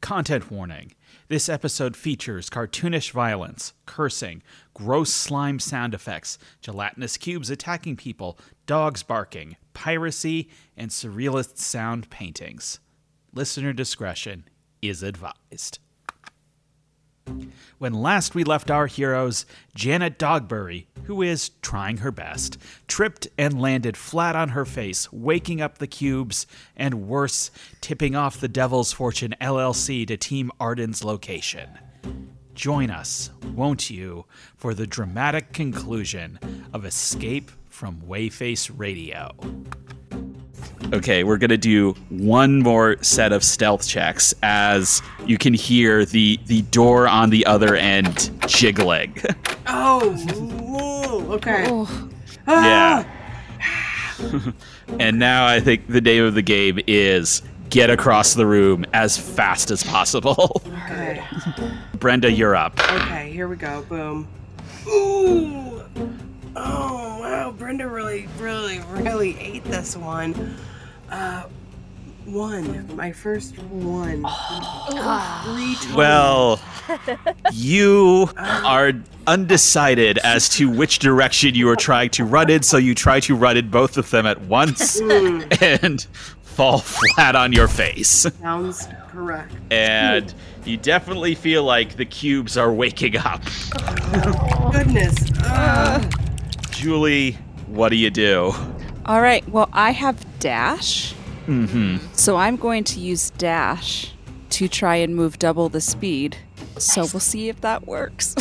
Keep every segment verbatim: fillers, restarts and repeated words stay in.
Content warning. This episode features cartoonish violence, cursing, gross slime sound effects, gelatinous cubes attacking people, dogs barking, piracy, and surrealist sound paintings. Listener discretion is advised. When last we left our heroes, Janet Dogberry, who is trying her best, tripped and landed flat on her face, waking up the cubes, and worse, tipping off the Devil's Fortune L L C to Team Arden's location. Join us, won't you, for the dramatic conclusion of Escape from Wheyface Radio. Okay, we're going to do one more set of stealth checks as you can hear the, the door on the other end jiggling. Oh, whoa, okay. Oh. Ah. Yeah. And now I think the name of the game is Get Across the Room as Fast as Possible. Okay. Brenda, you're up. Okay, here we go. Boom. Ooh. Oh, wow. Brenda really, really, really ate this one. Uh, one. My first one. Oh, oh, well, you are undecided as to which direction you are trying to run in, so you try to run in both of them at once and fall flat on your face. Sounds correct. And you definitely feel like the cubes are waking up. Oh, goodness. Uh. Julie, what do you do? All right. Well, I have dash. Mm-hmm. So I'm going to use dash to try and move double the speed. So we'll see if that works.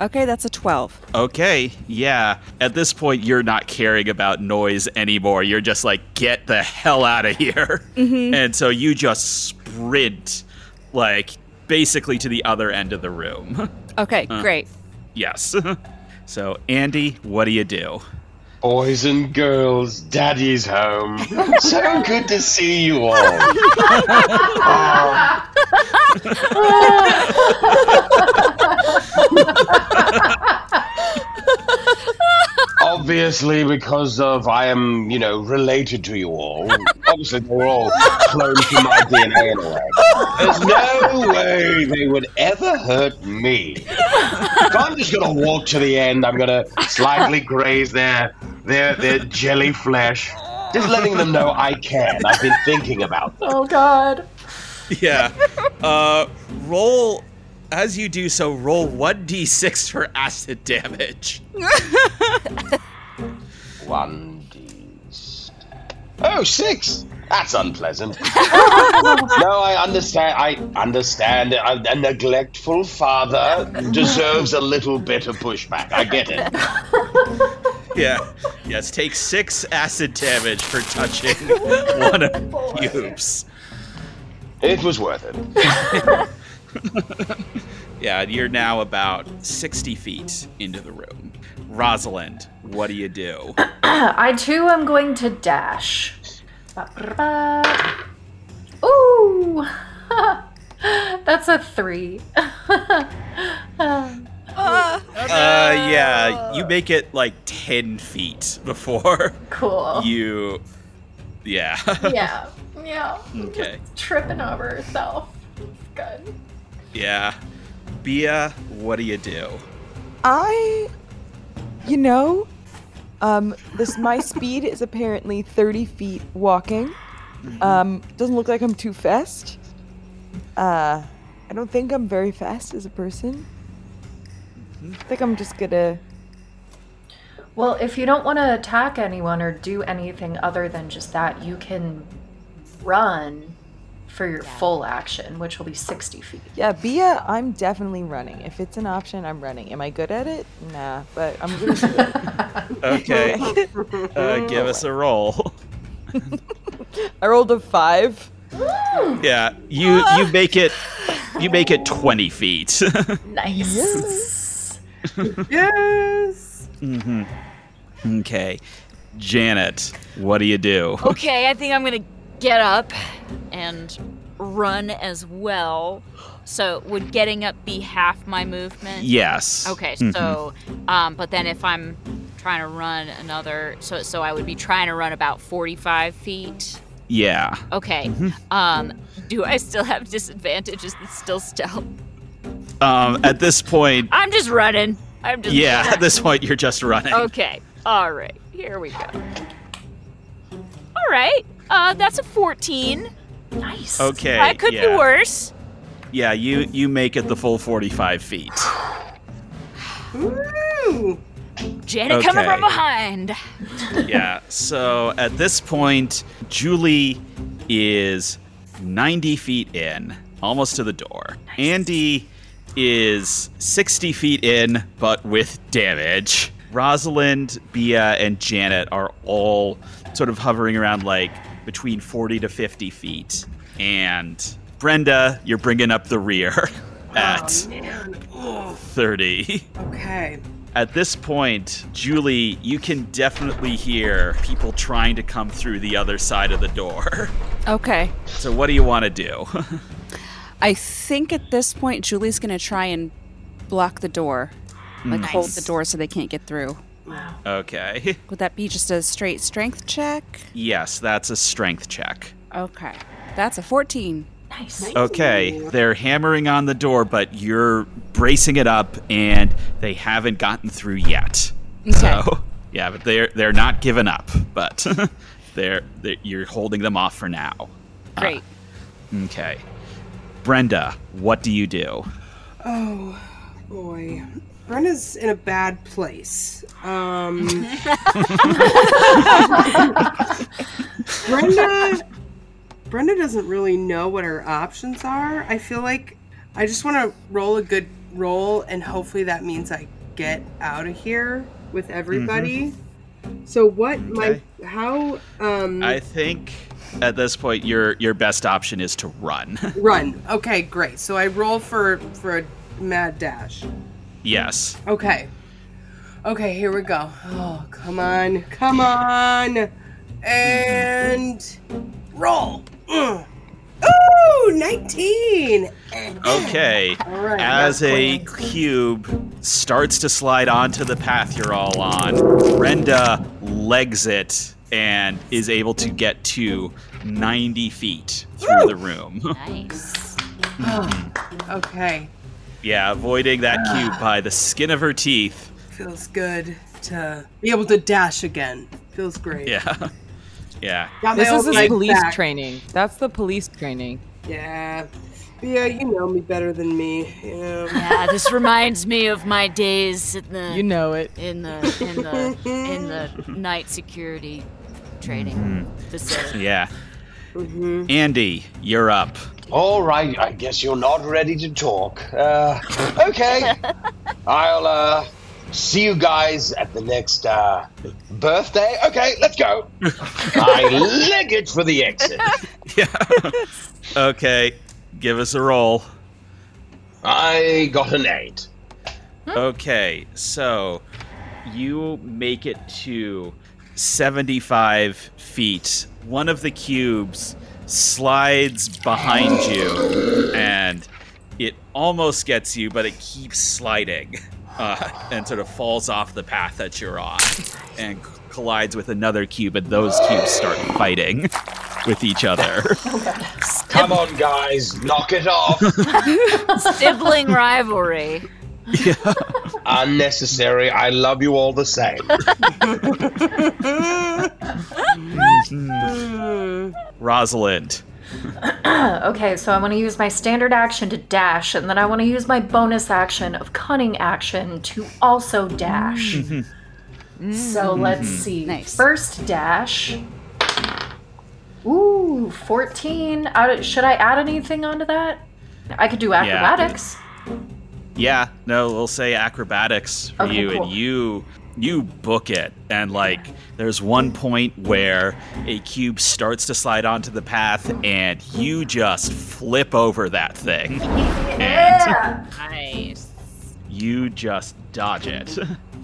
Okay, that's a twelve. Okay, yeah. At this point, you're not caring about noise anymore. You're just like, get the hell out of here. Mm-hmm. And so you just sprint, like, basically to the other end of the room. Okay, uh, great. Yes. So, Andy, what do you do? Boys and girls, Daddy's home. So good to see you all. Uh, obviously, because of I am, you know, related to you all. Obviously, they were all cloned to my D N A in a way. There's no way they would ever hurt me. If I'm just gonna walk to the end, I'm gonna slightly graze their their their jelly flesh, just letting them know I can. I've been thinking about them. Oh God. Yeah. Uh, roll, as you do so, roll one d six for acid damage. one d six. Oh, six! That's unpleasant. No, I understand. I understand. A, a neglectful father deserves a little bit of pushback. I get it. Yeah. Yes, take six acid damage for touching one of the cubes. It was worth it. Yeah, you're now about sixty feet into the room. Rosalind, what do you do? I, too, am going to dash. Ba-ba-ba. Ooh! That's a three. um, uh, yeah, you make it, like, ten feet before. Cool. You... Yeah. Yeah. Yeah. Okay. Just tripping over herself. It's good. Yeah. Bea, what do you do? I, you know, um, this my speed is apparently thirty feet walking. Um, doesn't look like I'm too fast. Uh, I don't think I'm very fast as a person. Mm-hmm. I think I'm just gonna... Well, if you don't want to attack anyone or do anything other than just that, you can run for your yeah. full action, which will be sixty feet. Yeah, Bea, I'm definitely running. If it's an option, I'm running. Am I good at it? Nah, but I'm going to do it. Okay. uh, give us a roll. I rolled a five. Yeah, you you make it you make it twenty feet. Nice. Yes. Yes. Mm-hmm. Okay. Janet, what do you do? Okay, I think I'm going to get up and run as well. So would getting up be half my movement? Yes. Okay, mm-hmm. so um, but then if I'm trying to run another, so so I would be trying to run about forty-five feet. Yeah. Okay. Mm-hmm. Um, do I still have disadvantage? Is it still stealth? Um, at this point, I'm just running. I'm just yeah. Running. At this point, you're just running. Okay. All right. Here we go. All right. Uh, that's a fourteen. Nice. Okay. I could yeah. be worse. Yeah. You you make it the full forty-five feet. Ooh. Janet okay. coming from behind. Yeah, so at this point, Julie is ninety feet in, almost to the door. Nice. Andy is sixty feet in, but with damage. Rosalind, Bea, and Janet are all sort of hovering around like between forty to fifty feet. And Brenda, you're bringing up the rear at oh, thirty. Okay. At this point, Julie, you can definitely hear people trying to come through the other side of the door. Okay. So what do you want to do? I think at this point, Julie's going to try and block the door. Like nice. Hold the door so they can't get through. Wow. Okay. Would that be just a straight strength check? Yes, that's a strength check. Okay. That's a fourteen. Nice. Okay, they're hammering on the door, but you're bracing it up, and they haven't gotten through yet. Okay. So, yeah, but they're they're not giving up, but they're, they're you're holding them off for now. Great. Uh, okay, Brenda, what do you do? Oh boy, Brenda's in a bad place. Um, Brenda. Brenda doesn't really know what her options are. I feel like I just want to roll a good roll, and hopefully that means I get out of here with everybody. Mm-hmm. So what okay. my how? Um, I think at this point your your best option is to run. Run. Okay, great. So I roll for for a mad dash. Yes. Okay. Okay, here we go. Oh, come on, come on, and roll. Mm. Ooh, nineteen! Okay, right, as a cube starts to slide onto the path you're all on, Brenda legs it and is able to get to ninety feet through Ooh. The room. Nice. Oh, okay. Yeah, avoiding that cube by the skin of her teeth. Feels good to be able to dash again. Feels great. Yeah. Yeah. This is the police back. training. That's the police training. Yeah. Yeah, you know me better than me. Yeah. Yeah, this reminds me of my days in the You know it. in the in the in the night security training mm-hmm. facility. Yeah. Mm-hmm. Andy, you're up. All right, I guess you're not ready to talk. Uh, okay. I'll uh see you guys at the next uh, birthday. Okay, let's go. I leg it for the exit. Yeah. Okay, give us a roll. I got an eight. Okay, so you make it to seventy-five feet. One of the cubes slides behind you, and it almost gets you, but it keeps sliding. Uh, and sort of falls off the path that you're on and c- collides with another cube, and those cubes start fighting with each other. Come on, guys, knock it off. Sibling rivalry. Yeah. Unnecessary. I love you all the same. Rosalind, Okay, so I want to use my standard action to dash, and then I want to use my bonus action of cunning action to also dash. Mm-hmm. So mm-hmm. let's see. Nice. First dash. Ooh, fourteen. I, should I add anything onto that? I could do acrobatics. Yeah, yeah no, we'll say acrobatics for okay, you, cool. and you... You book it, and like there's one point where a cube starts to slide onto the path, and you just flip over that thing. Yeah. And nice. You just dodge it,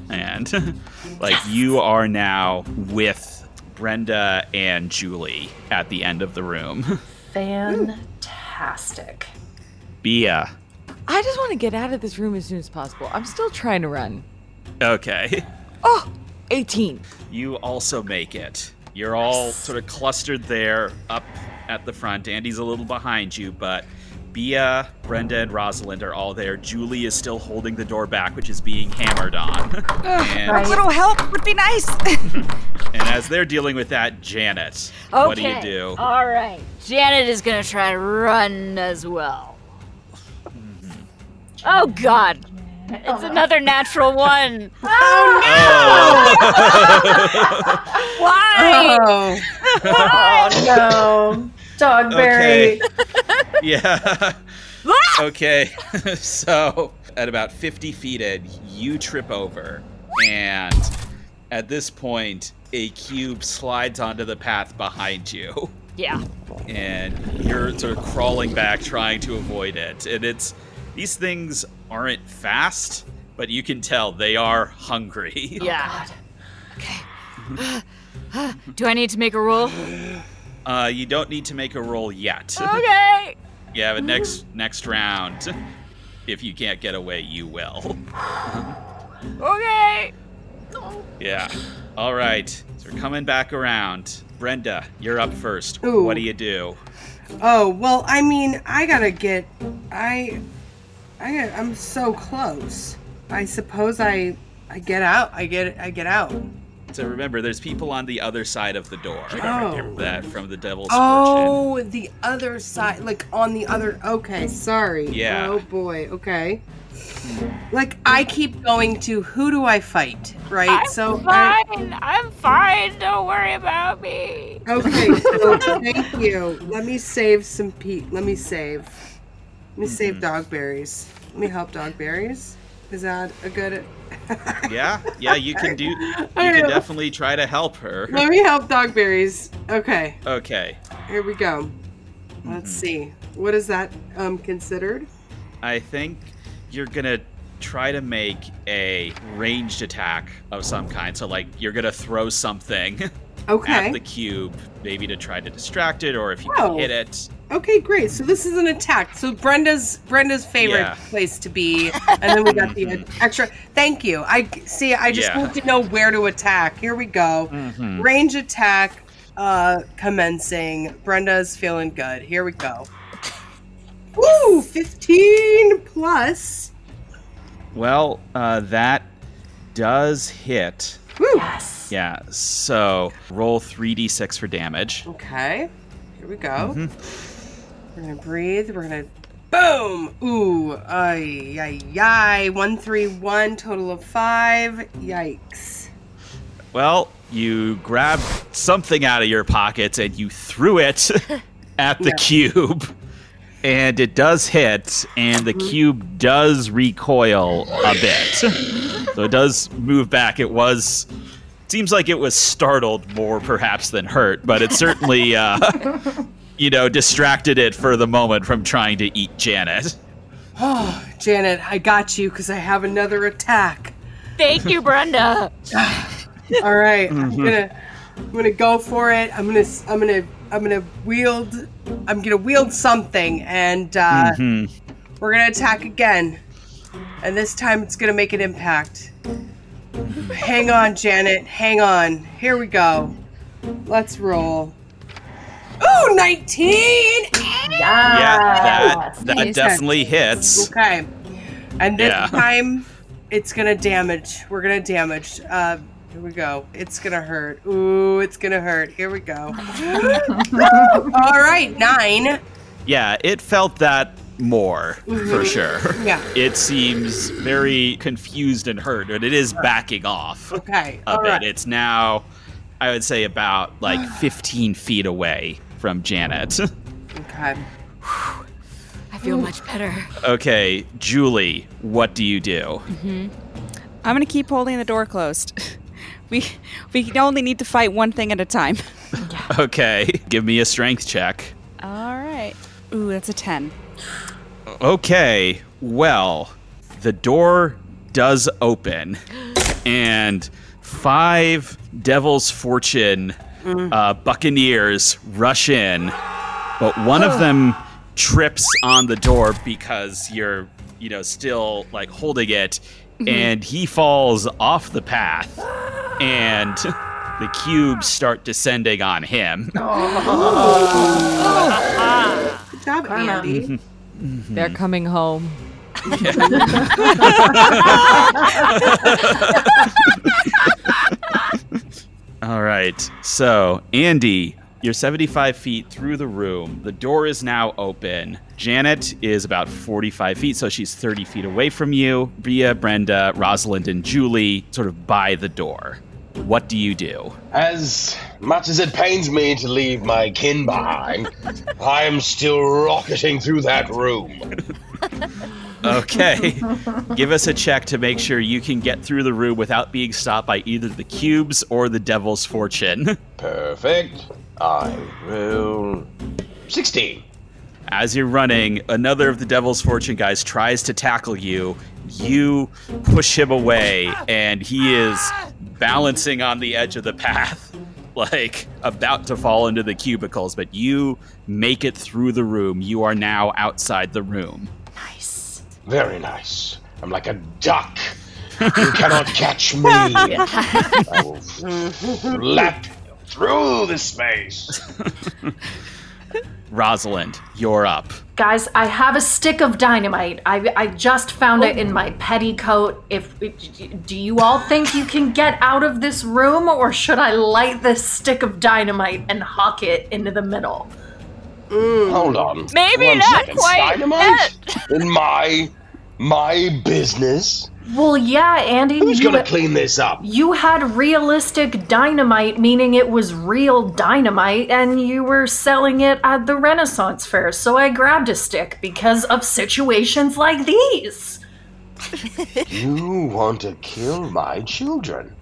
and like you are now with Brenda and Julie at the end of the room. Fantastic. Bea. I just want to get out of this room as soon as possible. I'm still trying to run. Okay. Oh, eighteen. You also make it. You're all sort of clustered there up at the front. Andy's a little behind you, but Bea, Brenda, and Rosalind are all there. Julie is still holding the door back, which is being hammered on. And right. A little help would be nice. And as they're dealing with that, Janet, okay. What do you do? All right. Janet is going to try to run as well. Mm-hmm. Oh, God. It's another natural one. Oh, no! Oh. Why? Oh. Why? Oh, no. Dogberry. Okay. Yeah. Okay. So, at about fifty feet in, you trip over. And at this point, a cube slides onto the path behind you. Yeah. And you're sort of crawling back, trying to avoid it. And it's... These things aren't fast, but you can tell they are hungry. Yeah. Oh, okay. Uh, do I need to make a roll? Uh, you don't need to make a roll yet. Okay. Yeah, but next next round, if you can't get away, you will. Okay. Yeah. All right. So we're coming back around. Brenda, you're up first. Ooh. What do you do? Oh, well, I mean, I gotta get... I... I, I'm so close. I suppose I, I get out. I get I get out. So remember, there's people on the other side of the door. Oh. That from the Devil's Fortune. Oh, the other side, like on the other. Okay, sorry. Yeah. Oh boy. Okay. Like I keep going to who do I fight? Right. I'm so fine. I, I'm fine. Don't worry about me. Okay. So thank you. Let me save some Pete. Let me save. Let me mm-hmm. save Dogberries. Let me help Dogberries. Is that a good... yeah, yeah, you can do... You can know. definitely try to help her. Let me help Dogberries. Okay. Okay. Here we go. Mm-hmm. Let's see. What is that um, considered? I think you're going to try to make a ranged attack of some kind. So, like, you're going to throw something okay. at the cube, maybe to try to distract it, or if you oh. can hit it... Okay, great. So this is an attack. So Brenda's Brenda's favorite yeah. place to be, and then we got the extra. Thank you. I see. I just yeah. need to know where to attack. Here we go. Mm-hmm. Range attack uh, commencing. Brenda's feeling good. Here we go. Woo! fifteen plus. Well, uh, that does hit. Woo. Yes. Yeah. So roll three d six for damage. Okay. Here we go. Mm-hmm. We're gonna breathe. We're gonna boom. Ooh, ay, ay, ay. One, three, one. Total of five. Yikes. Well, you grabbed something out of your pockets and you threw it at the yeah. cube, and it does hit, and the cube does recoil a bit, so it does move back. It was. Seems like it was startled more, perhaps, than hurt, but it certainly. Uh, You know, distracted it for the moment from trying to eat Janet. Oh, Janet, I got you because I have another attack. Thank you, Brenda. All right, mm-hmm. I'm gonna, I'm gonna go for it. I'm gonna, I'm gonna, I'm gonna wield, I'm gonna wield something, and uh, mm-hmm. we're gonna attack again. And this time, it's gonna make an impact. Hang on, Janet. Hang on. Here we go. Let's roll. Ooh, nineteen! Yeah, yeah that, that definitely hits. Okay. And this yeah. time, it's going to damage. We're going to damage. Uh, Here we go. It's going to hurt. Ooh, it's going to hurt. Here we go. All right, nine. Yeah, it felt that more, for sure. Yeah. It seems very confused and hurt, but it is backing off. Okay, all right. It. It's now, I would say, about like fifteen feet away from Janet. Okay. I feel much better. Okay, Julie, what do you do? Mm-hmm. I'm going to keep holding the door closed. We we only need to fight one thing at a time. Yeah. Okay, give me a strength check. All right. Ooh, that's a ten. Okay, well, the door does open, and five Devil's Fortune mm. uh, buccaneers rush in, but one oh. of them trips on the door because you're, you know, still like holding it, mm-hmm. and he falls off the path, and the cubes start descending on him. Oh. Oh. Good job, Andy. Mm-hmm. Mm-hmm. They're coming home. Yeah. All right. So, Andy, you're seventy-five feet through the room. The door is now open. Janet is about forty-five feet, so she's thirty feet away from you. Bea, Brenda, Rosalind, and Julie sort of by the door. What do you do? As much as it pains me to leave my kin behind, I am still rocketing through that room. Okay. Give us a check to make sure you can get through the room without being stopped by either the cubes or the Devil's Fortune. Perfect. I will... sixteen. As you're running, another of the Devil's Fortune guys tries to tackle you. You push him away, and he is balancing on the edge of the path, like about to fall into the cubicles, but you make it through the room. You are now outside the room. Nice. Very nice. I'm like a duck. You cannot catch me. I will lap through the space. Rosalind, you're up. Guys, I have a stick of dynamite. I I just found oh. it in my petticoat. If do you all think you can get out of this room, or should I light this stick of dynamite and huck it into the middle? Mm. Hold on. Maybe One not second. Quite. Dynamite in my my business. Well, yeah, Andy. Who's going to clean this up? You had realistic dynamite, meaning it was real dynamite, and you were selling it at the Renaissance Fair, so I grabbed a stick because of situations like these. You want to kill my children?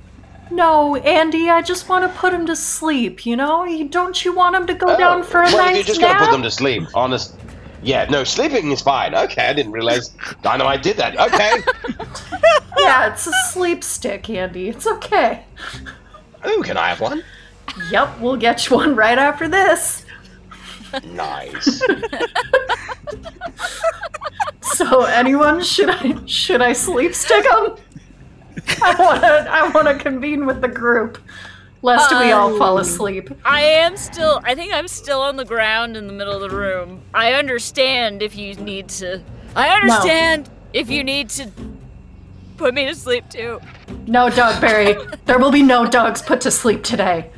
No, Andy, I just want to put them to sleep, you know? Don't you want them to go oh, down for a well, nice nap? Well, you're just going to put them to sleep, honest. Yeah, no, sleeping is fine. Okay, I didn't realize dynamite did that. Okay. Yeah, it's a sleep stick, Andy. It's okay. Oh, can I have one? Yep, we'll get you one right after this. Nice. So, anyone, should I should I sleep stick them? I wanna I wanna convene with the group. Lest um, we all fall asleep. I am still, I think I'm still on the ground in the middle of the room. I understand if you need to, I understand no. if you need to put me to sleep too. No, Dogberry. There will be no dogs put to sleep today.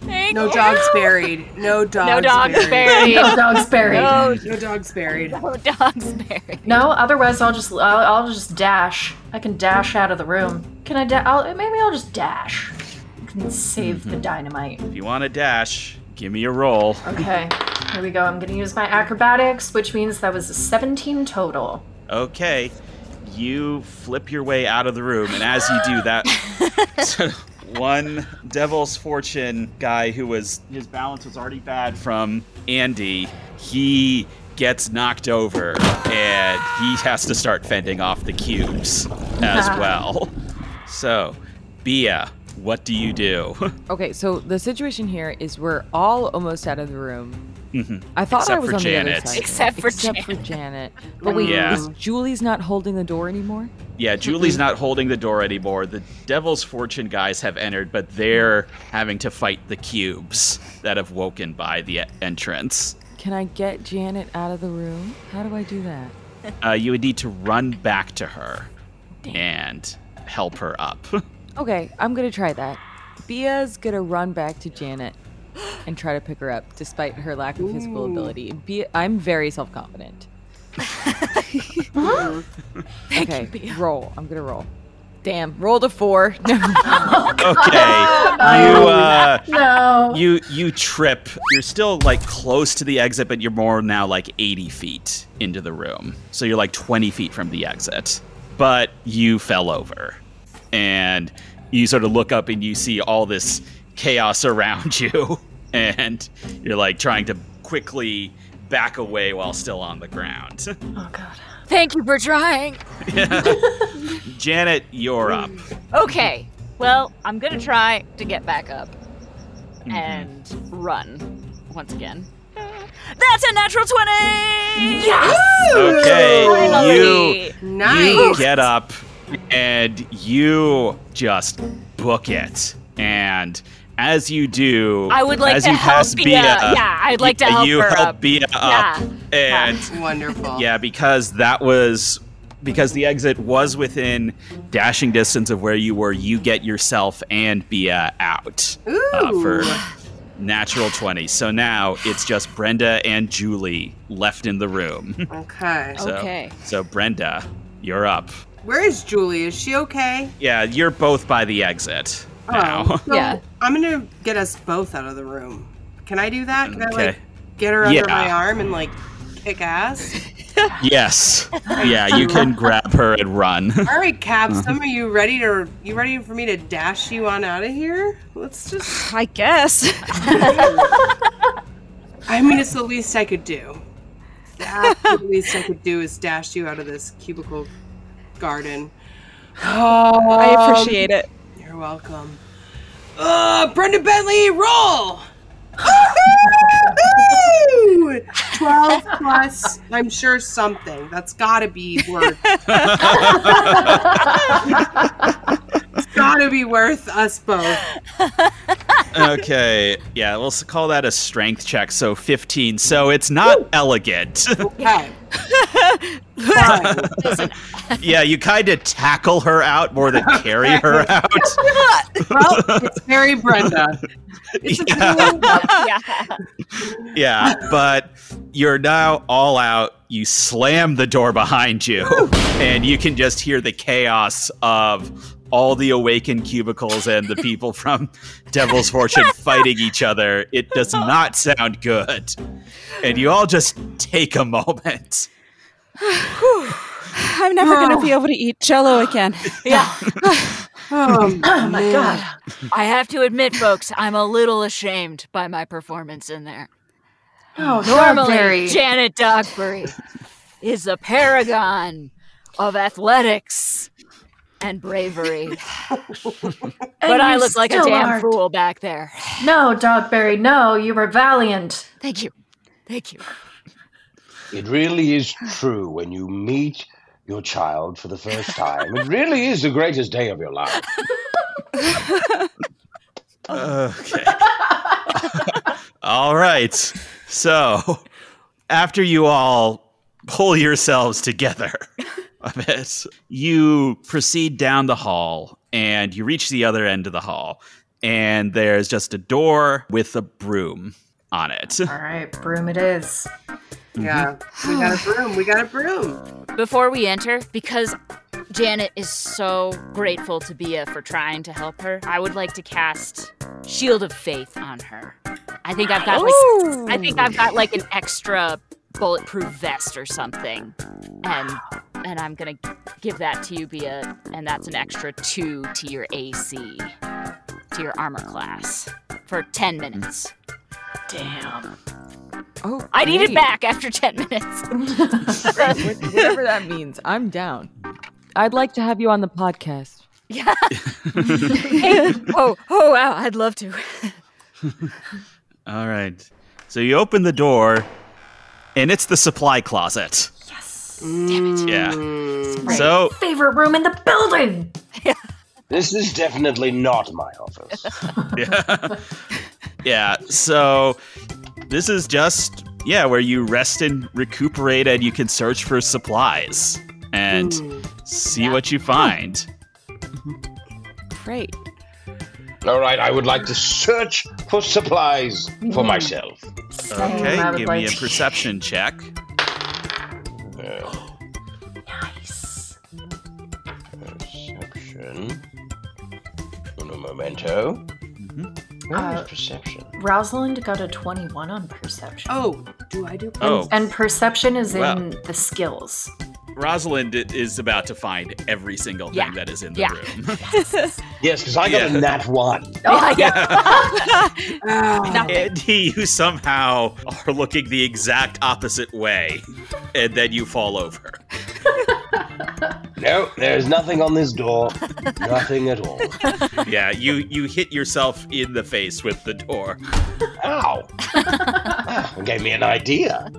Thank no you. Dogs buried. No dogs, no dogs buried. buried. No dogs buried. No, no dogs buried. No dogs buried. No, otherwise I'll just, I'll, I'll just dash. I can dash out of the room. Can I da- I'll, maybe I'll just dash. Can save mm-hmm. the dynamite. If you want to dash, give me a roll. Okay, here we go. I'm going to use my acrobatics, which means that was a seventeen total. Okay, you flip your way out of the room, and as you do that, so one Devil's Fortune guy who was, his balance was already bad from Andy, he gets knocked over, and he has to start fending off the cubes as well. So, Bea, what do you do? Okay, so the situation here is we're all almost out of the room. Mm-hmm. I thought Except I was on Janet. the other side. Except for Except Janet. Except for Janet. But wait, yeah. is Julie's not holding the door anymore? Yeah, Julie's not holding the door anymore. The Devil's Fortune guys have entered, but they're having to fight the cubes that have woken by the entrance. Can I get Janet out of the room? How do I do that? Uh, you would need to run back to her Damn. and... help her up. Okay, I'm going to try that. Bea's going to run back to Janet and try to pick her up, despite her lack of Ooh. physical ability. Bea, I'm very self-confident. Huh? Okay, you, roll. I'm going to roll. Damn, rolled a four. No. Oh, okay. You, uh, no. you you trip. You're still, like, close to the exit, but you're more now, like, eighty feet into the room. So you're, like, twenty feet from the exit. But you fell over. And you sort of look up and you see all this chaos around you. And you're, like, trying to quickly back away while still on the ground. Oh, God. Thank you for trying. Yeah. Janet, you're up. Okay. Well, I'm going to try to get back up mm-hmm. and run once again. That's a natural twenty! Yes! Okay, Finally. you, nice. you get up and you just book it. And as you do, I would like as to you help pass Bea, Bea up, yeah, I'd like to help you her help up. Bea up. Yeah. And wonderful. Yeah, because that was because the exit was within dashing distance of where you were. You get yourself and Bea out uh, for natural twenty. So now it's just Brenda and Julie left in the room. Okay. So, okay. So Brenda, you're up. Where is Julie? Is she okay? Yeah, you're both by the exit oh, now. So yeah. I'm gonna get us both out of the room. Can I do that? Can okay. I like get her under yeah. my arm and like kick ass? Yes. Yeah, you can grab her and run. All right, Capsom, are you ready to? You ready for me to dash you on out of here? Let's just. I guess. I mean, it's the least I could do. The least I could do is dash you out of this cubicle garden. Oh, I appreciate it. You're welcome. Uh, Brenda Bentley, roll. twelve plus, I'm sure something. That's gotta be worth it's gotta be worth us both. Okay. Yeah, we'll call that a strength check, so fifteen. So it's not Woo! elegant. Okay. Yeah, you kind of tackle her out more than carry her out. Well, it's very Brenda. It's yeah. A yeah. yeah, but you're now all out. You slam the door behind you, and you can just hear the chaos of all the awakened cubicles and the people from Devil's Fortune fighting each other. It does not sound good. And you all just take a moment. I'm never oh. going to be able to eat Jell-O again. Yeah. Oh, oh my man. God. I have to admit, folks, I'm a little ashamed by my performance in there. Oh, normally, Dogberry. Janet Dogberry is a paragon of athletics and bravery. And but I look like a damn aren't. fool back there. No, Dogberry, no, you were valiant. Thank you. Thank you. It really is true when you meet your child for the first time. It really is the greatest day of your life. Okay. All right. So, after you all pull yourselves together a bit, you proceed down the hall and you reach the other end of the hall. And there's just a door with a broom on it. All right, broom it is. Yeah, we got a broom. We got a broom. Before we enter, because Janet is so grateful to Bea for trying to help her, I would like to cast Shield of Faith on her. I think I've got Ooh. like I think I've got like an extra bulletproof vest or something, and and I'm gonna give that to you, Bea, and that's an extra two to your A C, to your armor class, for ten minutes. Damn. Oh, I need it back after ten minutes. Whatever that means, I'm down. I'd like to have you on the podcast. Yeah. Hey, oh, oh, wow, I'd love to. All right. So you open the door, and it's the supply closet. Yes. Damn it. Yeah. Right. So favorite room in the building. Yeah. This is definitely not my office. Yeah. Yeah, so this is just, yeah, where you rest and recuperate and you can search for supplies and Ooh. see yeah. what you find. freight. All right, I would like to search for supplies for myself. Same. Okay, give like... me a perception check. Uh, nice. Perception. In a momento. Mm-hmm. What uh, is perception? Rosalind got a twenty-one on perception. Oh, do I do? Oh. And, and perception is wow. in the skills. Rosalind is about to find every single thing yeah. that is in the yeah. room. Yes, because I got yeah. a nat one. Oh, yeah. yeah. Andy, you somehow are looking the exact opposite way, and then you fall over. No, there's nothing on this door. Nothing at all. Yeah, you, you hit yourself in the face with the door. Ow. Ah, it gave me an idea.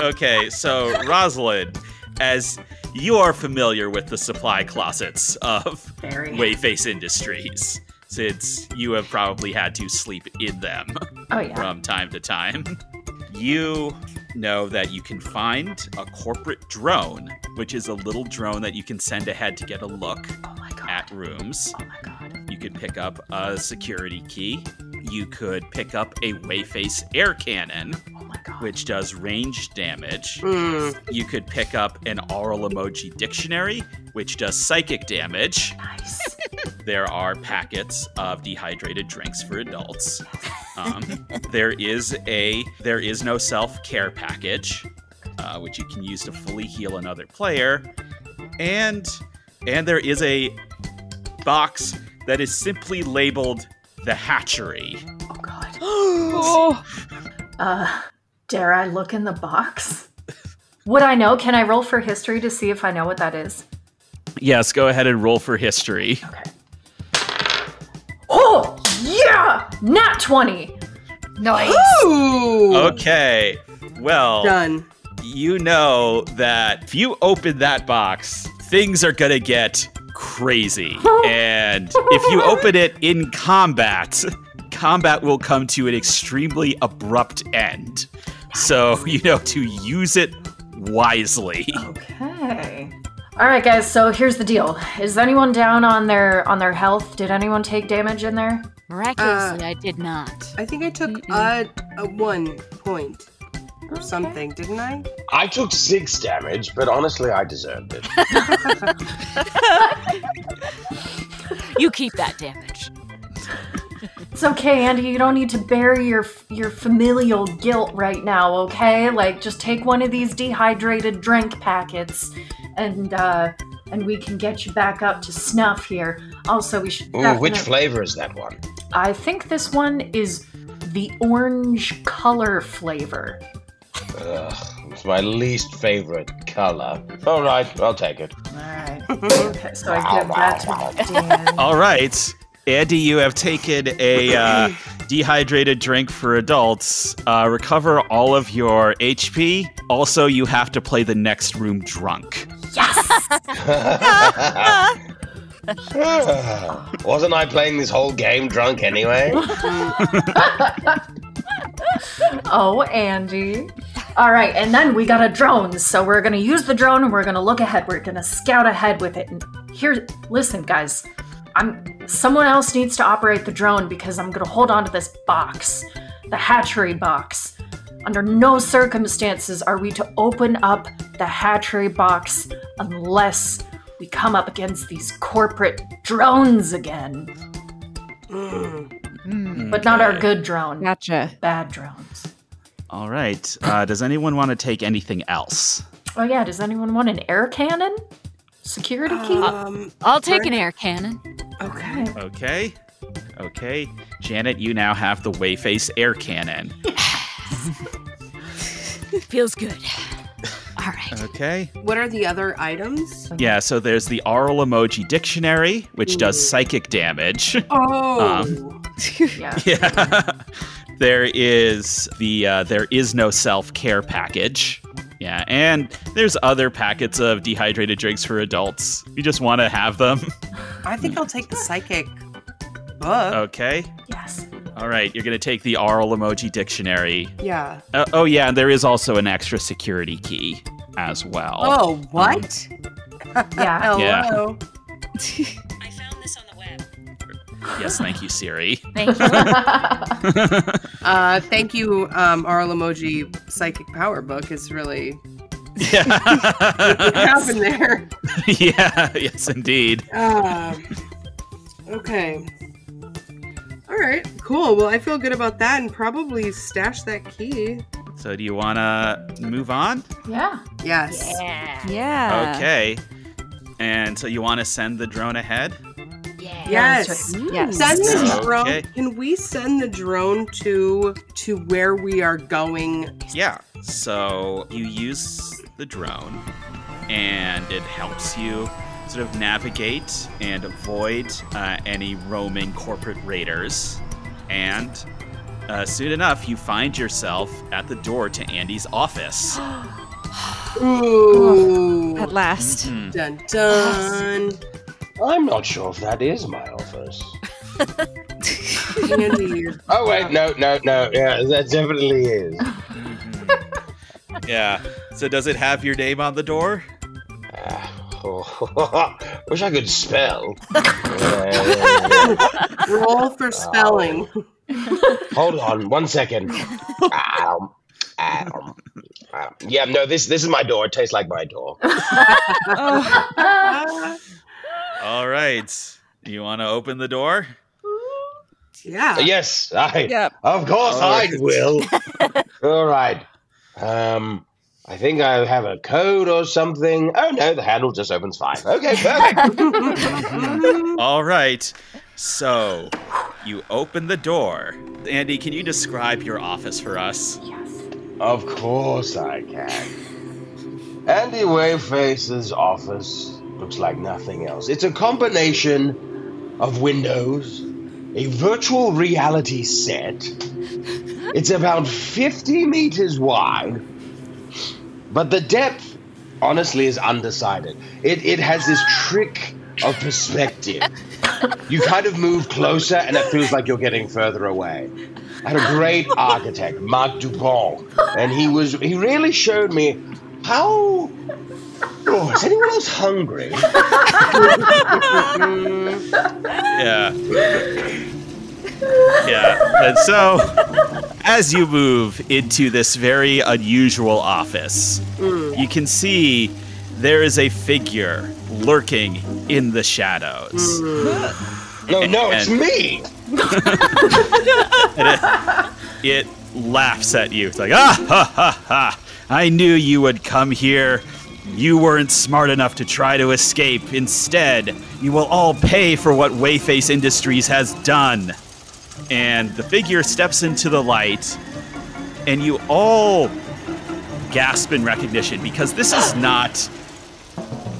Okay, so Rosalind, as you are familiar with the supply closets of Very. Wheyface Industries, since you have probably had to sleep in them oh, yeah. from time to time, you know that you can find a corporate drone, which is a little drone that you can send ahead to get a look oh my God. At rooms. Oh my God. You could pick up a security key. You could pick up a Wheyface air cannon, oh my God. Which does range damage. Mm. You could pick up an oral emoji dictionary, which does psychic damage. Nice. There are packets of dehydrated drinks for adults. Um, there is a there is no self-care package, uh, which you can use to fully heal another player, and and there is a box that is simply labeled. The hatchery. Oh, God. Oh. Uh, dare I look in the box? Would I know? Can I roll for history to see if I know what that is? Yes, go ahead and roll for history. Okay. Oh, yeah! Nat twenty! Nice. Ooh. Okay, well. Done. You know that if you open that box, things are going to get... crazy. And if you open it in combat, combat will come to an extremely abrupt end. So, you know, to use it wisely. Okay. All right, guys. So here's the deal. Is anyone down on their on their health? Did anyone take damage in there? Miraculously, uh, I did not. I think I took a, a one point. Or okay. something, didn't I? I took six damage, but honestly, I deserved it. You keep that damage. It's okay, Andy. You don't need to bury your your familial guilt right now, okay? Like, just take one of these dehydrated drink packets, and uh, and we can get you back up to snuff here. Also, we should. Ooh, definitely... which flavor is that one? I think this one is the orange color flavor. Ugh, it's my least favorite color. All right, I'll take it. All right. Okay, so I give that to Dan. All right. Andy, you have taken a uh, dehydrated drink for adults. Uh, recover all of your H P. Also, you have to play the next room drunk. Yes! Wasn't I playing this whole game drunk anyway? Oh, Andy. All right, and then we got a drone, so we're going to use the drone and we're going to look ahead. We're going to scout ahead with it. And here, listen, guys, I'm. Someone else needs to operate the drone because I'm going to hold on to this box, the hatchery box. Under no circumstances are we to open up the hatchery box unless... we come up against these corporate drones again. Mm. Mm. But not our good drone. Gotcha. Bad drones. All right. Uh, does anyone want to take anything else? Oh, yeah. Does anyone want an air cannon? Security key? Um, I'll take an air cannon. Okay. Okay. Okay. Janet, you now have the Wheyface air cannon. Feels good. All right. Okay. What are the other items? Yeah, so there's the Oral Emoji Dictionary, which Ooh. Does psychic damage. Oh. Um, yeah. yeah. There is the uh, There Is No Self-Care package. Yeah, and there's other packets of dehydrated drinks for adults. You just want to have them. I think I'll take the psychic book. Okay. Yes. All right, you're going to take the Oral Emoji Dictionary. Yeah. Uh, oh, yeah, and there is also an extra security key as well. Oh, what? Um, yeah. Hello. I found Yes, thank you, Siri. Thank you. uh, thank you, um, Aural Emoji Psychic Power Book is really... Yeah. What happened there? Yeah, yes, indeed. Uh, okay. All right, cool. Well, I feel good about that and probably stash that key. So do you want to move on? Yeah. Yes. Yeah. Yeah. Okay. And so you want to send the drone ahead? Yes. yes. Send the drone. Okay. Can we send the drone to to where we are going? Yeah. So you use the drone, and it helps you sort of navigate and avoid uh, any roaming corporate raiders. And uh, soon enough, you find yourself at the door to Andy's office. Ooh! At last. Mm-hmm. Dun dun. I'm not sure if that is my office. Oh, wait, no, no, no. Yeah, that definitely is. Mm-hmm. Yeah. So does it have your name on the door? Uh, oh, wish I could spell. Roll for spelling. Oh. Hold on, one second. Ow. Ow. Ow. Yeah, no, this this is my door. It tastes like my door. Oh. All right. You want to open the door? Yeah. Yes, I. Yep. Of course right. I will. All right. Um, I think I have a code or something. Oh, no, the handle just opens fine. Okay, perfect. All right. So you open the door. Andy, can you describe your office for us? Yes. Of course I can. Andy Wheyface's office looks like nothing else. It's a combination of windows, a virtual reality set. It's about fifty meters wide, but the depth, honestly, is undecided. It it has this trick of perspective. You kind of move closer, and it feels like you're getting further away. I had a great architect, Marc Dupont, and he was he really showed me how... Oh, is anyone else hungry? Yeah. Yeah. And so, as you move into this very unusual office, mm. you can see there is a figure lurking in the shadows. Mm. No, and, no, it's and, me! it, it laughs at you. It's like, ah, ha, ha, ha. I knew you would come here. You weren't smart enough to try to escape. Instead, you will all pay for what Wheyface Industries has done. And the figure steps into the light, and you all gasp in recognition because this is not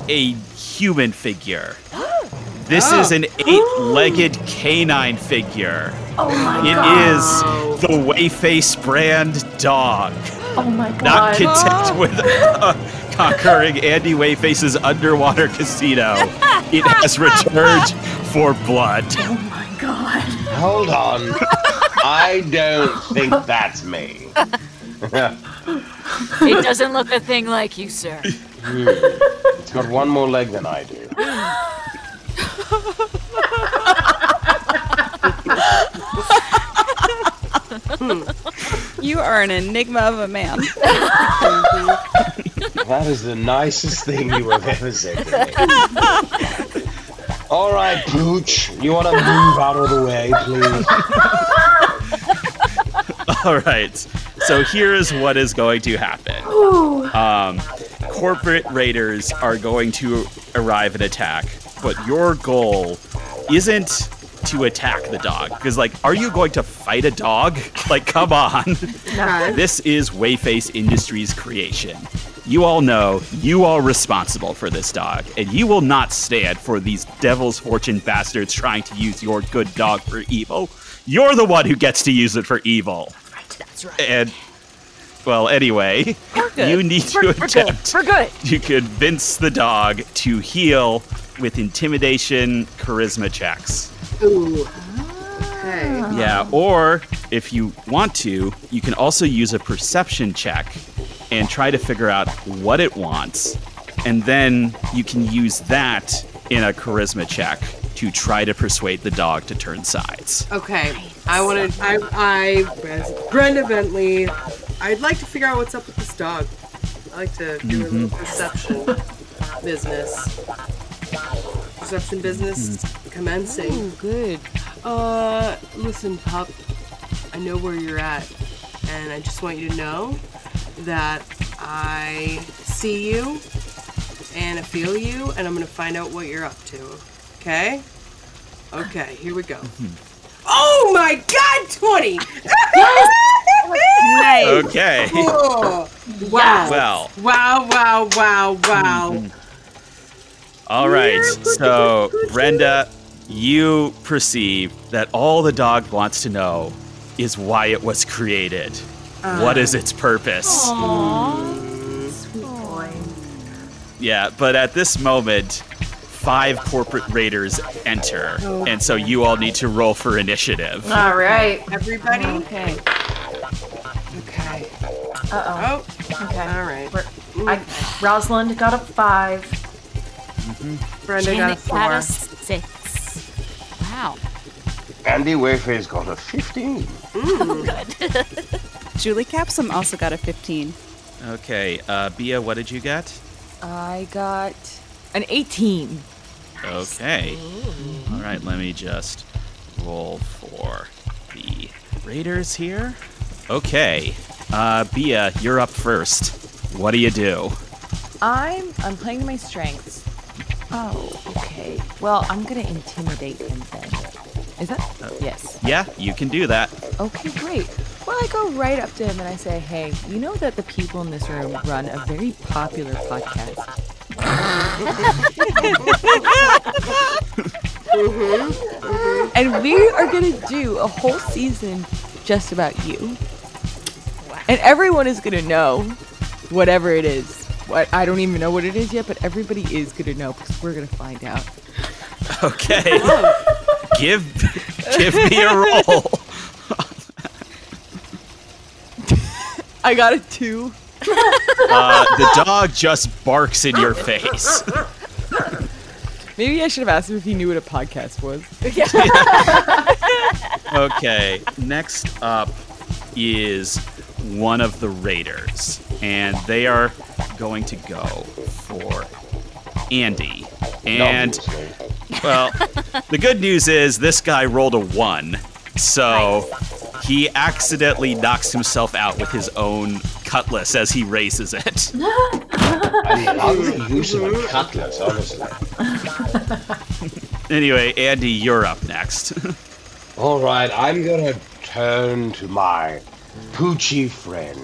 a human figure. This oh. is an eight-legged Ooh. canine figure. Oh my it God. Is the Wheyface brand dog. Oh my God. Not content oh. with uh, conquering Andy Wheyface's underwater casino, it has returned for blood. Oh my God. Hold on. I don't think that's me. It doesn't look a thing like you, sir. It's got one more leg than I do. You are an enigma of a man. That is the nicest thing you have ever said to me. All right, Pooch, you want to move out of the way, please? All right, so here is what is going to happen. Um, corporate raiders are going to arrive and attack. But your goal isn't to attack the dog. Because, like, are you going to fight a dog? Like, come on. No. This is Wheyface Industries' creation. You all know you are responsible for this dog. And you will not stand for these Devil's Fortune bastards trying to use your good dog for evil. You're the one who gets to use it for evil. Right, that's right. And, well, anyway, you need to we're, attempt we're good. We're good. to convince the dog to heal with intimidation charisma checks. Ooh. Okay. Yeah, or if you want to, you can also use a perception check and try to figure out what it wants. And then you can use that in a charisma check to try to persuade the dog to turn sides. Okay. Nice. I wanted, I, I, Brenda Bentley, I'd like to figure out what's up with this dog. I'd like to do mm-hmm. a little perception business. Perception business mm. commencing. Oh, good. Uh, listen, pup, I know where you're at, and I just want you to know that I see you, and I feel you, and I'm going to find out what you're up to, okay? Okay, here we go. Mm-hmm. Oh my god, twenty! Nice! Okay. Cool. Wow. Well. Wow, wow, wow, wow. Mm-hmm. All right, so Brenda, you perceive that all the dog wants to know is why it was created. Um, what is its purpose? Aww. Sweet boy. Yeah, but at this moment, five corporate raiders enter, oh, and so you all need to roll for initiative. All right, everybody. Okay. Okay. Uh-oh. Oh. Okay. All right. I, Rosalind got a five. Mm-hmm. Brenda Janet got a four. Got a six. Wow. Andy Wheyface got a fifteen. Mm. Oh, good. Julie Capsom also got a fifteen. Okay, uh, Bea, what did you get? I got an eighteen. Nice. Okay. Ooh. All right, let me just roll for the Raiders here. Okay, uh, Bea, you're up first. What do you do? I'm I'm playing my strengths. Oh, okay. Well, I'm gonna intimidate him then. Is that? Uh, yes. Yeah, you can do that. Okay, great. Well, I go right up to him and I say, hey, you know that the people in this room run a very popular podcast. mm-hmm. Mm-hmm. And we are going to do a whole season just about you. Wow. And everyone is going to know whatever it is. What I don't even know what it is yet, but everybody is going to know because we're going to find out. Okay. Give give me a roll. I got a two. Uh, the dog just barks in your face. Maybe I should have asked him if he knew what a podcast was. Yeah. Yeah. Okay, next up is one of the raiders, and they are going to go for Andy. And well, the good news is this guy rolled a one, so nice. He accidentally knocks himself out with his own cutlass as he raises it. I mean, how do you use a cutlass, honestly? Anyway, Andy, you're up next. All right, I'm gonna turn to my Poochie friend.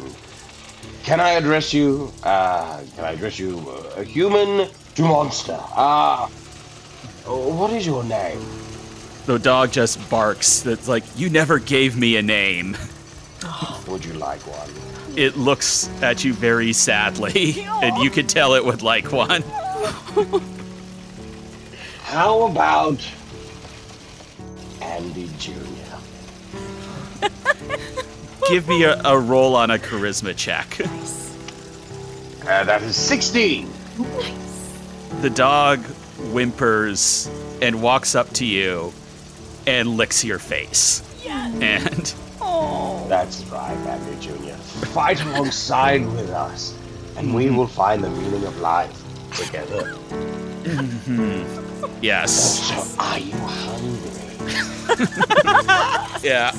Can I address you? Uh, can I address you uh, a human? To monster. Ah, uh, what is your name? The dog just barks. That's like, you never gave me a name. Would you like one? It looks at you very sadly, and you could tell it would like one. How about Andy Junior? Give me a, a roll on a charisma check. Nice. Uh, that is sixteen. Nice. The dog whimpers and walks up to you and licks your face. Yes. And oh. That's right, Andy Junior Fight alongside with us, and we will find the meaning of life together. Mm-hmm. Yes. So are you hungry? Yeah.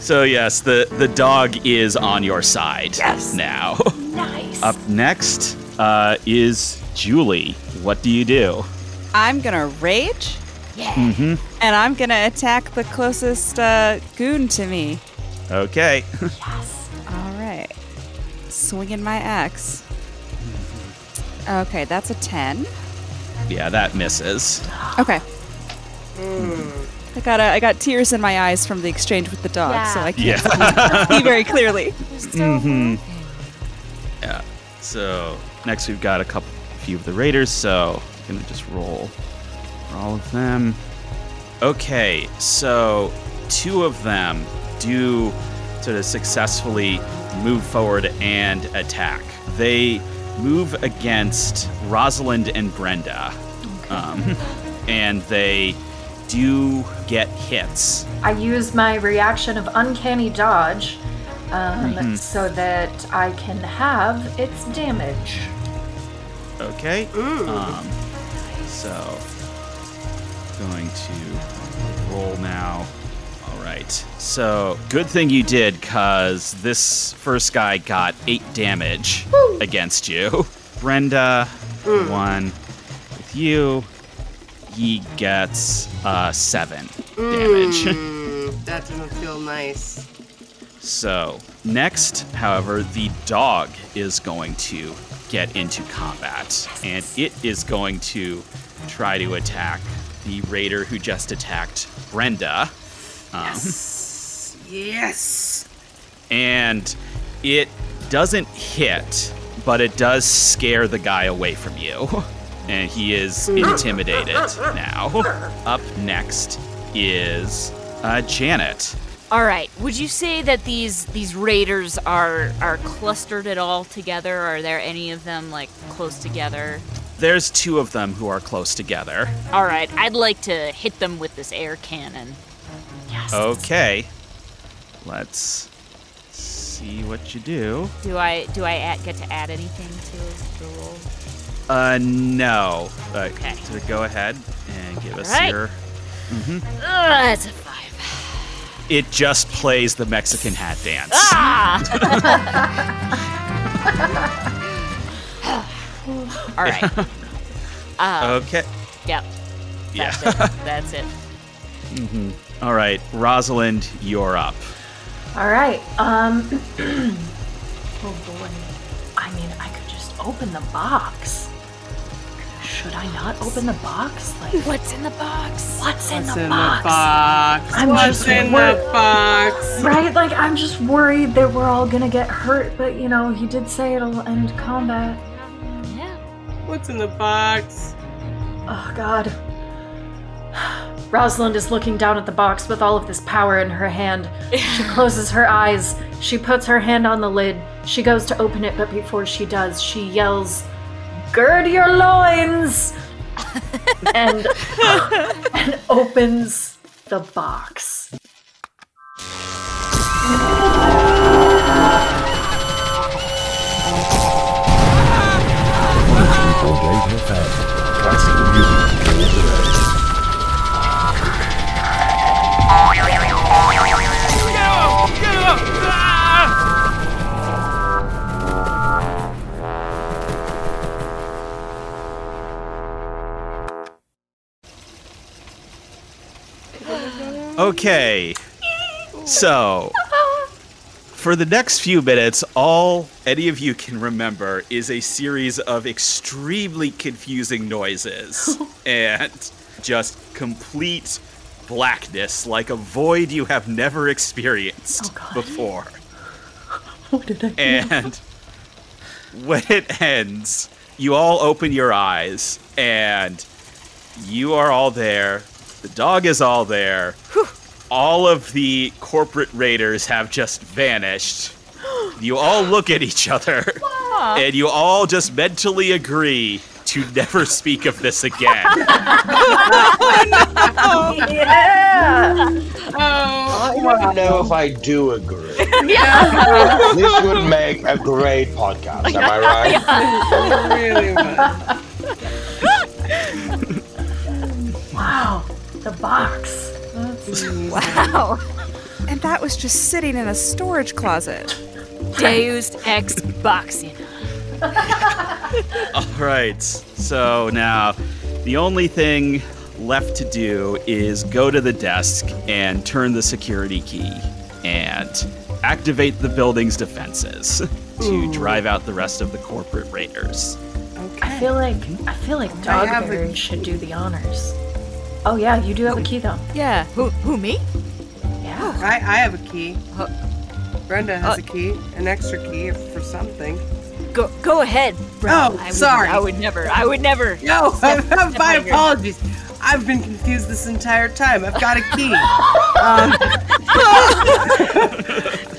So yes, the, the dog is on your side yes. now. Nice. Up next uh, is... Julie, what do you do? I'm going to rage. Yeah. Mm-hmm. And I'm going to attack the closest uh, goon to me. Okay. Yes. All right. Swinging my axe. Okay, that's a ten. Yeah, that misses. Okay. Mm. I got a, I got tears in my eyes from the exchange with the dog, yeah. so I can't yeah. see very clearly. Mm-hmm. Yeah. So next we've got a couple few of the raiders, so I'm gonna just roll for all of them. Okay, so two of them do sort of successfully move forward and attack. They move against Rosalind and Brenda. Okay. Um, and they do get hits. I use my reaction of uncanny dodge um, mm-hmm. so that I can have its damage. Okay. Ooh. Um, so going to roll now. All right. So good thing you did, because this first guy got eight damage Woo. against you. Brenda, mm. one with you. He gets uh, seven mm, damage. That doesn't feel nice. So, next, however, the dog is going to get into combat. And it is going to try to attack the raider who just attacked Brenda. Um, yes. Yes. And it doesn't hit, but it does scare the guy away from you. And he is intimidated now. Up next is uh, Janet. All right. Would you say that these these raiders are are clustered at all together? Are there any of them like close together? There's two of them who are close together. All right. I'd like to hit them with this air cannon. Yes. Okay. Let's see what you do. Do I do I add, get to add anything to the roll? Uh, no. Uh, okay. So go ahead and give All us right. your... Mm-hmm. Ugh, that's a five. It just plays the Mexican hat dance. Ah! All right. Um, okay. Yep. Yeah. That's yeah. it. That's it. Mm-hmm. All right. Rosalind, you're up. All right. Um. Oh, boy. I mean, I could just open the box. Should I not open the box? Like, what's in the box? What's in, what's the, in box? the box? I'm what's in wor- the box? Right? Like, I'm just worried that we're all gonna get hurt, but, you know, he did say it'll end combat. Yeah. What's in the box? Oh, God. Rosalind is looking down at the box with all of this power in her hand. She closes her eyes. She puts her hand on the lid. She goes to open it, but before she does, she yells... Gird your loins! and, and opens the box. Okay, so for the next few minutes, all any of you can remember is a series of extremely confusing noises and just complete blackness, like a void you have never experienced oh before. What did I do? And when it ends, you all open your eyes, and you are all there. The dog is all there. Whew. All of the corporate raiders have just vanished. You all look at each other, wow. and you all just mentally agree to never speak of this again. Oh, no. Yeah. Oh, I don't know if I do agree. Yeah. This would make a great podcast, am I right? Yeah. It really would. Wow. The box. Wow. And that was just sitting in a storage closet. Deus ex boxing. All right. So now the only thing left to do is go to the desk and turn the security key and activate the building's defenses Ooh. to drive out the rest of the corporate raiders. Okay. I feel like I feel like Dogberry should do the honors. Oh, yeah, you do have a key, though. Yeah. Who, who me? Yeah. I, I have a key. Uh, Brenda has uh, a key, an extra key for something. Go go ahead, Brenda. Oh, I would, sorry. I would never, I would never. No, step, step my apologies. I've been confused this entire time. I've got a key. um,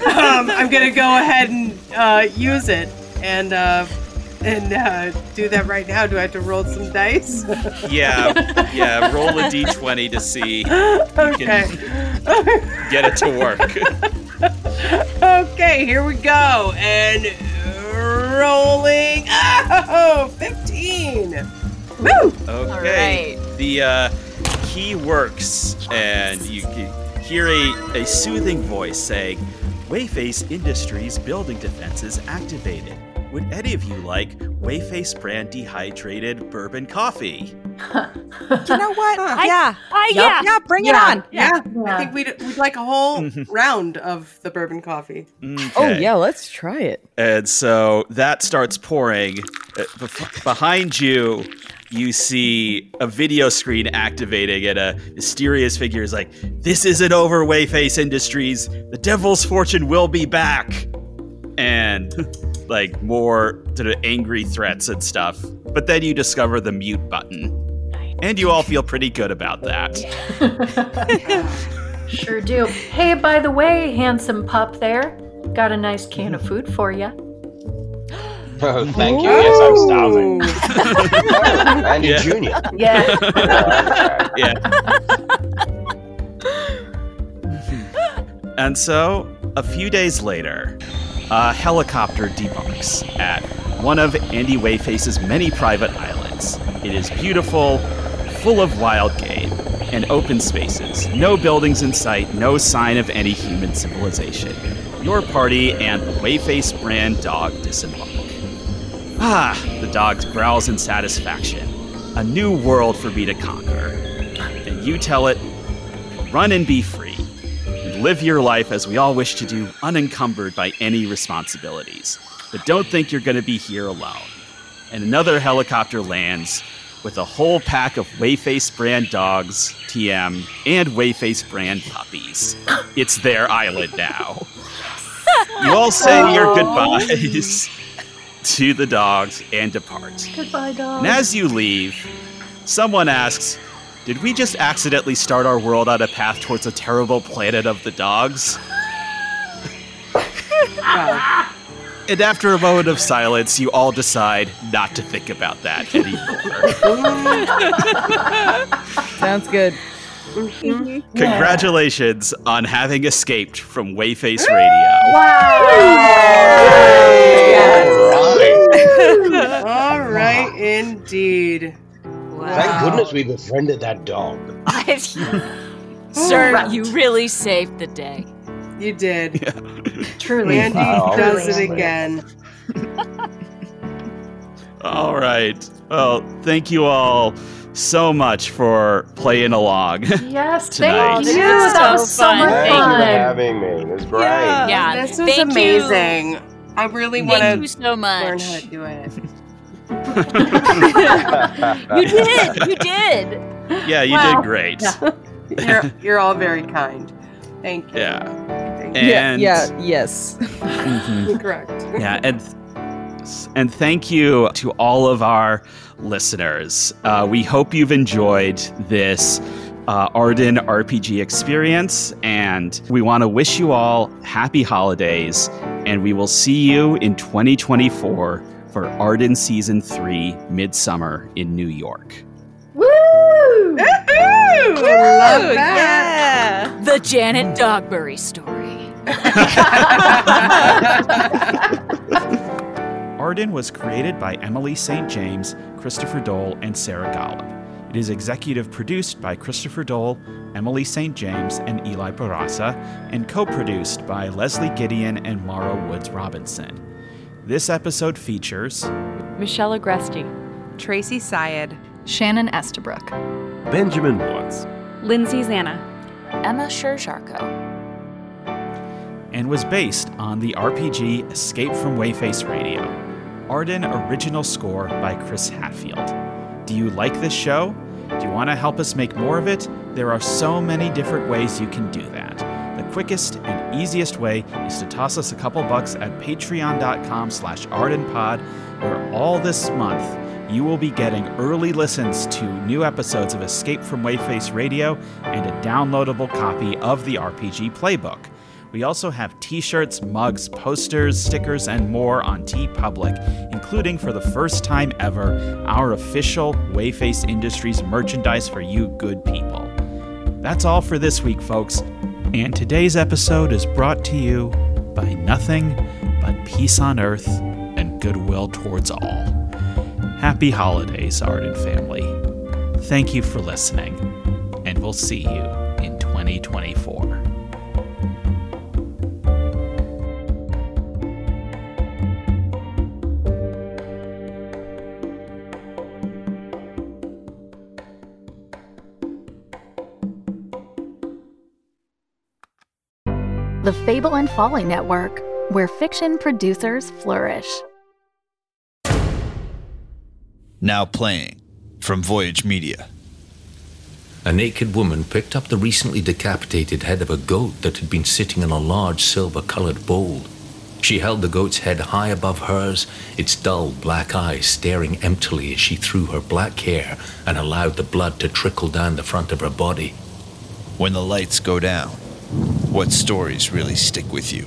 um, I'm going to go ahead and uh, use it and uh, and uh, do that right now. Do I have to roll some dice? Yeah, yeah. Roll a d twenty to see if okay. you can get it to work. Okay, here we go. And rolling. Oh, fifteen. Woo! Okay. All right. The uh, key works, and you, you hear a, a soothing voice saying, Wheyface Industries building defenses activated. Would any of you like Wheyface brand dehydrated bourbon coffee? You know what? I, yeah. I, yep. yeah. Yeah, bring yeah. it on. Yeah. yeah. yeah. I think we'd, we'd like a whole round of the bourbon coffee. Okay. Oh, yeah, let's try it. And so that starts pouring. Behind you, you see a video screen activating, and a mysterious figure is like, "This isn't over, Wheyface Industries. The Devil's Fortune will be back." And like more sort of angry threats and stuff. But then you discover the mute button. And you all feel pretty good about that. Sure do. Hey, by the way, handsome pup there, got a nice can of food for you. Oh, thank you. Ooh. Yes, I'm starving. Oh, Andy yeah. Junior Yeah. Uh, yeah. And so, a few days later, a helicopter debunks at one of Andy Wheyface's many private islands. It is beautiful, full of wild game, and open spaces. No buildings in sight, no sign of any human civilization. Your party and the Wheyface brand dog disembark. Ah, the dog growls in satisfaction. A new world for me to conquer. And you tell it, run and be free. And live your life as we all wish to do, unencumbered by any responsibilities. But don't think you're going to be here alone. And another helicopter lands with a whole pack of Wheyface brand dogs, T M, and Wheyface brand puppies. It's their island now. You all say oh. your goodbyes to the dogs and depart. Goodbye, dogs. And as you leave, someone asks, "Did we just accidentally start our world on a path towards a terrible planet of the dogs?" Wow. And after a moment of silence, you all decide not to think about that anymore. Sounds good. Mm-hmm. Congratulations yeah. on having escaped from Wheyface Radio. Wow! Yes. All right, wow. indeed. Wow. Thank goodness we befriended that dog. Sir, you really saved the day. You did. Yeah. Truly. Andy wow, does really it again. All right. Well, thank you all so much for playing along. Yes, tonight. Thank you. Yes, that was so, so much fun. Thank you for having me. It was great. Yeah, yeah this was thank amazing. You. I really want to so learn how to do it. You did. You did. Yeah, you wow. did great. Yeah. You're, you're all very kind. Thank you. Yeah. Thank you. And yeah. yeah yes. Mm-hmm. Correct. Yeah, and and thank you to all of our listeners. Uh, we hope you've enjoyed this uh, Arden R P G experience, and we want to wish you all happy holidays, and we will see you in twenty twenty-four for Arden Season three Midsummer in New York. Woo! Woo! Woo! Love that! Yeah. The Janet Dogberry story. Arden was created by Emily Saint James, Christopher Dole, and Sara Ghaleb. It is executive produced by Christopher Dole, Emily Saint James, and Eli Barraza, and co-produced by Leslie Gideon and Mara Woods-Robinson. This episode features Michelle Agresti, Tracy Syed, Shannon Estabrook, Benjamin Woods, Lindsay Zanna, Emma Sherr-Ziarko, and was based on the R P G Escape from Wheyface Radio. Arden original score by Chris Hatfield. Do you like this show? Do you want to help us make more of it? There are so many different ways you can do that. The quickest and easiest way is to toss us a couple bucks at patreon.com slash ardenpod, where all this month you will be getting early listens to new episodes of Escape from Wheyface Radio and a downloadable copy of the R P G Playbook. We also have t-shirts, mugs, posters, stickers, and more on TeePublic, including for the first time ever, our official Wheyface Industries merchandise for you good people. That's all for this week, folks. And today's episode is brought to you by nothing but peace on earth and goodwill towards all. Happy holidays, Arden family. Thank you for listening, and we'll see you in twenty twenty-four. The Fable and Folly Network, where fiction producers flourish. Now playing, from Voyage Media. A naked woman picked up the recently decapitated head of a goat that had been sitting in a large silver-colored bowl. She held the goat's head high above hers, its dull black eyes staring emptily as she threw her black hair and allowed the blood to trickle down the front of her body. When the lights go down, what stories really stick with you?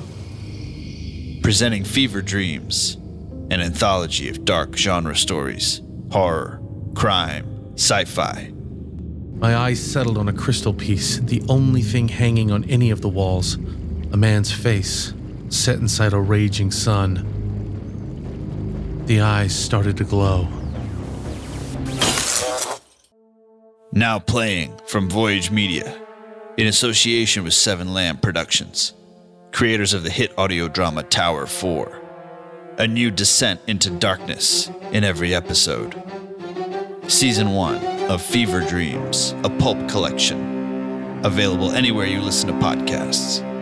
Presenting Fever Dreams, an anthology of dark genre stories, horror, crime, sci-fi. My eyes settled on a crystal piece, the only thing hanging on any of the walls, a man's face set inside a raging sun. The eyes started to glow. Now playing from Voyage Media. In association with Seven Lamb Productions, creators of the hit audio drama Tower Four, a new descent into darkness in every episode. Season one of Fever Dreams, a pulp collection, available anywhere you listen to podcasts.